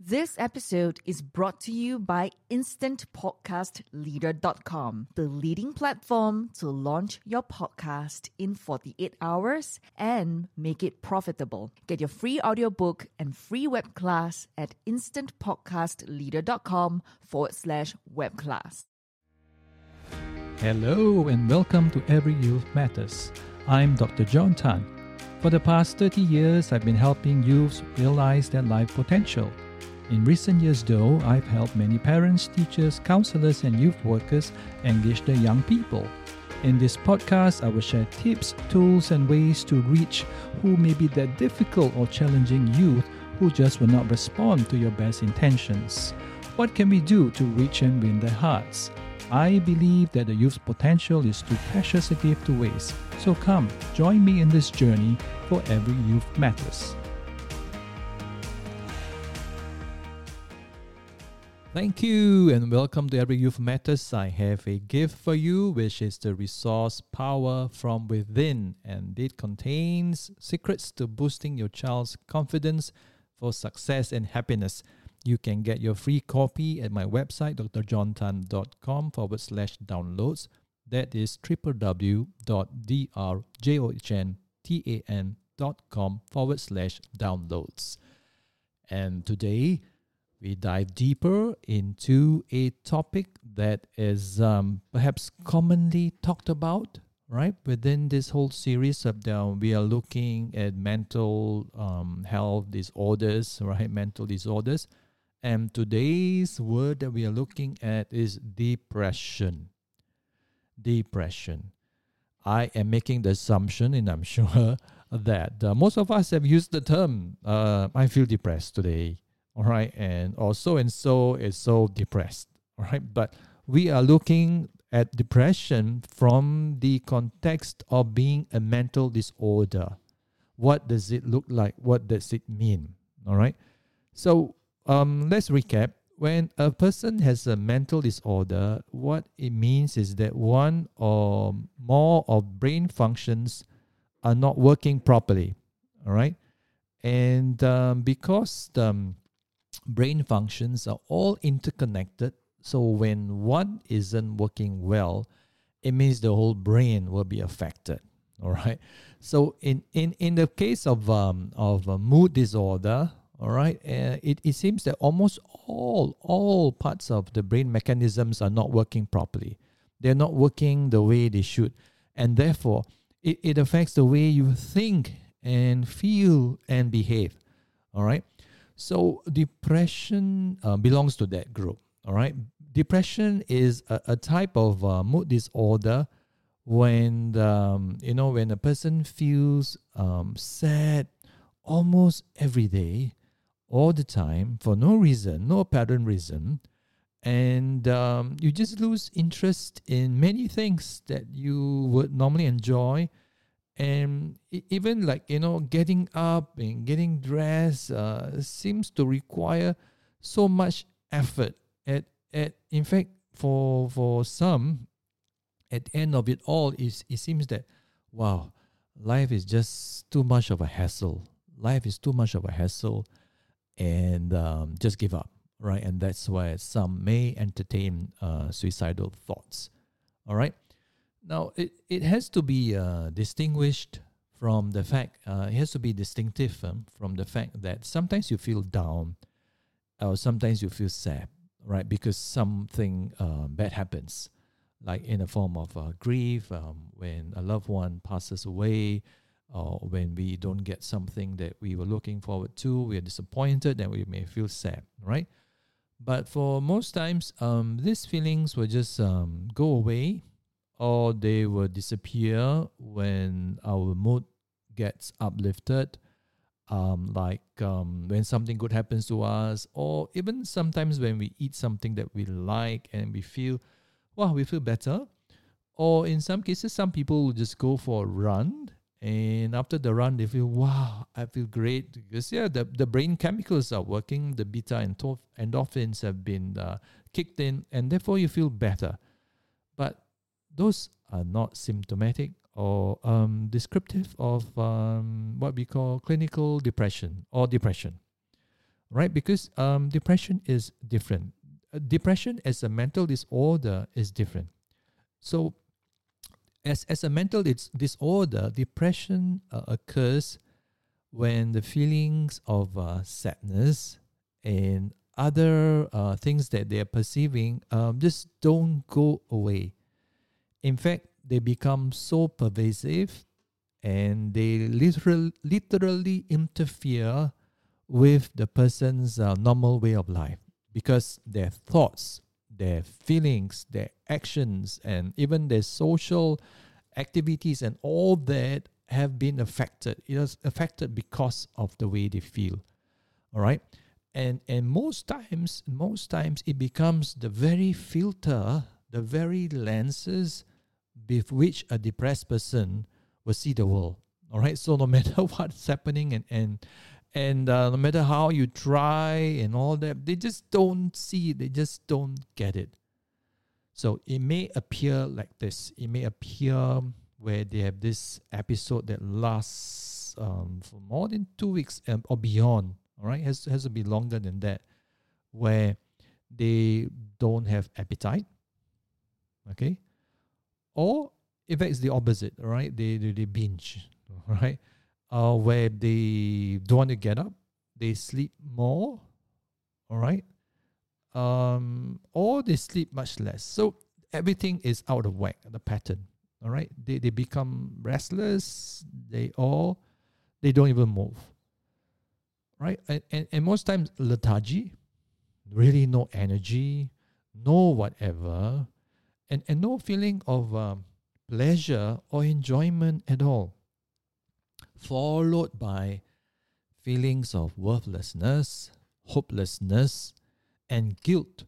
This episode is brought to you by InstantPodcastLeader.com, the leading platform to launch your podcast in 48 hours and make it profitable. Get your free audiobook and free web class at InstantPodcastLeader.com/webclass. Hello and welcome to Every Youth Matters. I'm Dr. John Tan. For the past 30 years, I've been helping youths realize their life potential. In recent years, though, I've helped many parents, teachers, counselors, and youth workers engage their young people. In this podcast, I will share tips, tools, and ways to reach who may be that difficult or challenging youth who just will not respond to your best intentions. What can we do to reach and win their hearts? I believe that the youth's potential is too precious a gift to waste. So come, join me in this journey for Every Youth Matters. Thank you and welcome to Every Youth Matters. I have a gift for you, which is the resource Power From Within, and it contains secrets to boosting your child's confidence for success and happiness. You can get your free copy at my website, drjohntan.com/downloads. That is www.drjohntan.com/downloads. And today, we dive deeper into a topic that is perhaps commonly talked about, right? Within this whole series of we are looking at mental health disorders, right? Mental disorders. And today's word that we are looking at is depression. Depression. I am making the assumption, and I'm sure that most of us have used the term, I feel depressed today. All right, and so-and-so is so depressed, all right? But we are looking at depression from the context of being a mental disorder. What does it look like? What does it mean, all right? So let's recap. When a person has a mental disorder, what it means is that one or more of brain functions are not working properly, all right? And because brain functions are all interconnected, so when one isn't working well, it means the whole brain will be affected, all right? So in the case of a mood disorder, all right, it seems that almost all parts of the brain mechanisms are not working properly. They're not working the way they should, and therefore it affects the way you think and feel and behave, all right? So depression belongs to that group, all right? Depression is a type of mood disorder when, when a person feels sad almost every day, all the time, for no reason, no apparent reason, and you just lose interest in many things that you would normally enjoy. And even getting up and getting dressed seems to require so much effort. In fact, for some, at the end of it all, it seems that, wow, life is just too much of a hassle. Life is too much of a hassle, and just give up, right? And that's why some may entertain suicidal thoughts, all right? Now, it has to be distinguished from the fact, it has to be distinctive from the fact that sometimes you feel down or sometimes you feel sad, right? Because something bad happens, like in the form of grief, when a loved one passes away, or when we don't get something that we were looking forward to, we are disappointed, and we may feel sad, right? But for most times, these feelings will just go away, or they will disappear when our mood gets uplifted, when something good happens to us, or even sometimes when we eat something that we like and we feel, wow, we feel better. Or in some cases, some people will just go for a run, and after the run, they feel, wow, I feel great. Because, the brain chemicals are working, the beta and endorphins have been kicked in, and therefore you feel better. But those are not symptomatic or descriptive of what we call clinical depression or depression. right? Because depression is different. Depression as a mental disorder is different. So as a mental disorder, depression occurs when the feelings of sadness and other things that they are perceiving just don't go away. In fact, they become so pervasive and they literally interfere with the person's normal way of life, because their thoughts, their feelings, their actions, and even their social activities and all that have been affected. It is affected because of the way they feel. All right? And most times it becomes the very filter, the very lenses with which a depressed person will see the world. All right? So no matter what's happening and no matter how you try and all that, they just don't see it. They just don't get it. So it may appear like this. It may appear where they have this episode that lasts for more than 2 weeks or beyond. All right, has to be longer than that, where they don't have appetite. Okay, or in fact, it's the opposite. All right, they binge. All right. Where they don't want to get up, they sleep more, all right? Or they sleep much less. So everything is out of whack, the pattern, all right? They become restless, they don't even move, right? And most times, lethargy, really no energy, no whatever, and no feeling of pleasure or enjoyment at all, followed by feelings of worthlessness, hopelessness, and guilt,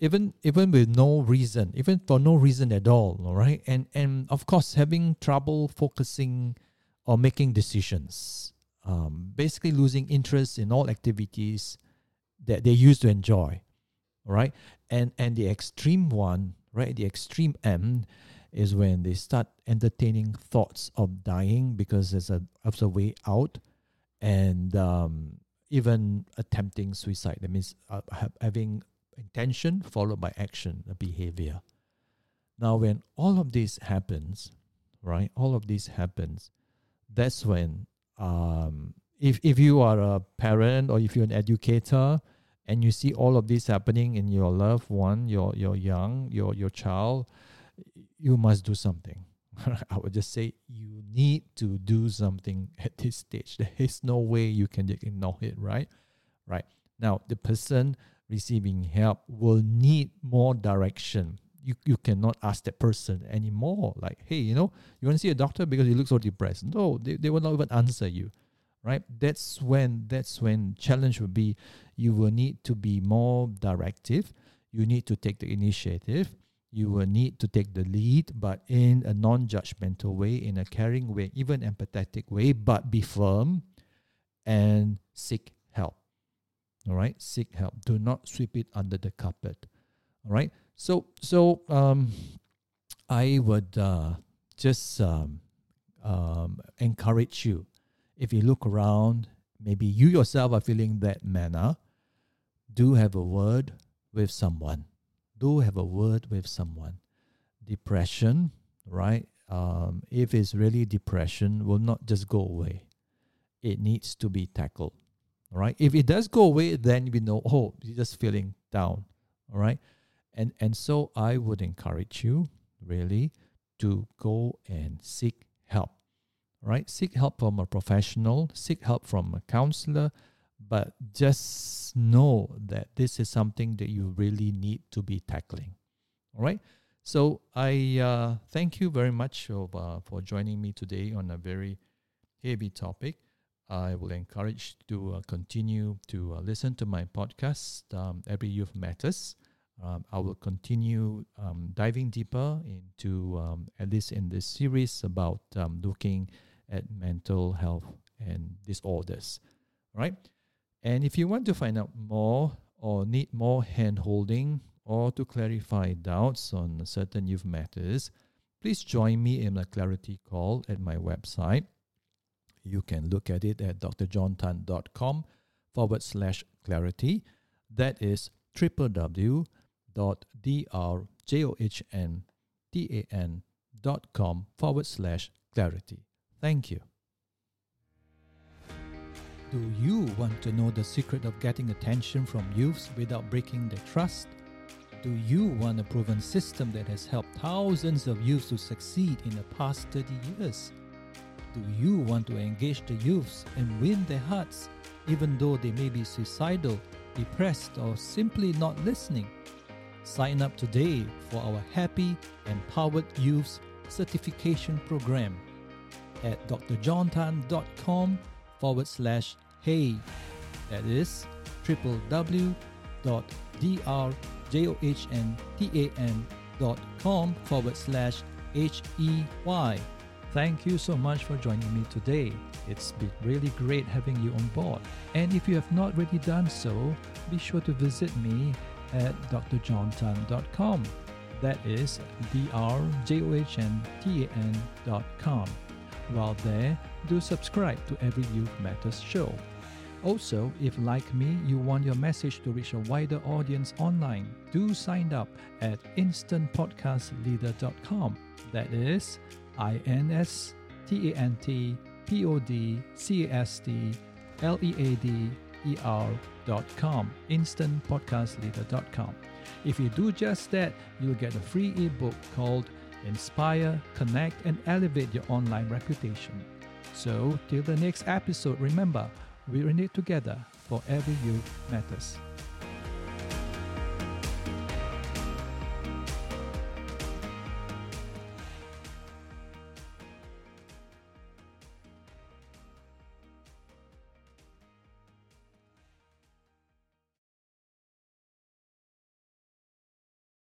even with no reason, even for no reason at all right? And of course, having trouble focusing or making decisions, basically losing interest in all activities that they used to enjoy, all right? And the extreme one, right, the extreme end, is when they start entertaining thoughts of dying because there's a way out, and even attempting suicide. That means having intention followed by action, a behavior. Now, when all of this happens, right? All of this happens. That's when, if you are a parent or if you're an educator, and you see all of this happening in your loved one, your child, you must do something. I would just say you need to do something at this stage. There is no way you can just ignore it, right? Right. Now, the person receiving help will need more direction. You cannot ask that person anymore. Like, hey, you want to see a doctor because you look so depressed. No, they will not even answer you, right? That's when challenge would be you will need to be more directive. You need to take the initiative. You will need to take the lead, but in a non-judgmental way, in a caring way, even empathetic way, but be firm and seek help. All right? Seek help. Do not sweep it under the carpet. All right? So I would just encourage you, if you look around, maybe you yourself are feeling that manner, do have a word with someone. Do have a word with someone. Depression, right? If it's really depression, will not just go away. It needs to be tackled, all right? If it does go away, then we know, oh, you're just feeling down, all right? And so I would encourage you, really, to go and seek help, all right? Seek help from a professional, seek help from a counselor, but just know that this is something that you really need to be tackling. All right? So I thank you very much for joining me today on a very heavy topic. I will encourage to continue to listen to my podcast, Every Youth Matters. I will continue diving deeper into, at least in this series, about looking at mental health and disorders. All right? And if you want to find out more or need more hand-holding or to clarify doubts on certain youth matters, please join me in a clarity call at my website. You can look at it at drjohntan.com/clarity. clarity. That is www.drjohntan.com/clarity. Thank you. Do you want to know the secret of getting attention from youths without breaking their trust? Do you want a proven system that has helped thousands of youths to succeed in the past 30 years? Do you want to engage the youths and win their hearts, even though they may be suicidal, depressed, or simply not listening? Sign up today for our Happy Empowered Youths Certification Program at drjohntan.com/hey. That is www.drjohntan.com/hey. Thank you so much for joining me today. It's been really great having you on board. And if you have not already done so, be sure to visit me at drjohntan.com. That is drjohntan.com. While there, do subscribe to Every Youth Matters show. Also, if like me, you want your message to reach a wider audience online, do sign up at InstantPodcastLeader.com. That is InstantPodcastLeader.com. InstantPodcastLeader.com. If you do just that, you'll get a free ebook called Inspire, Connect, and Elevate Your Online Reputation. So, till the next episode, remember, we're in it together for Every Youth Matters.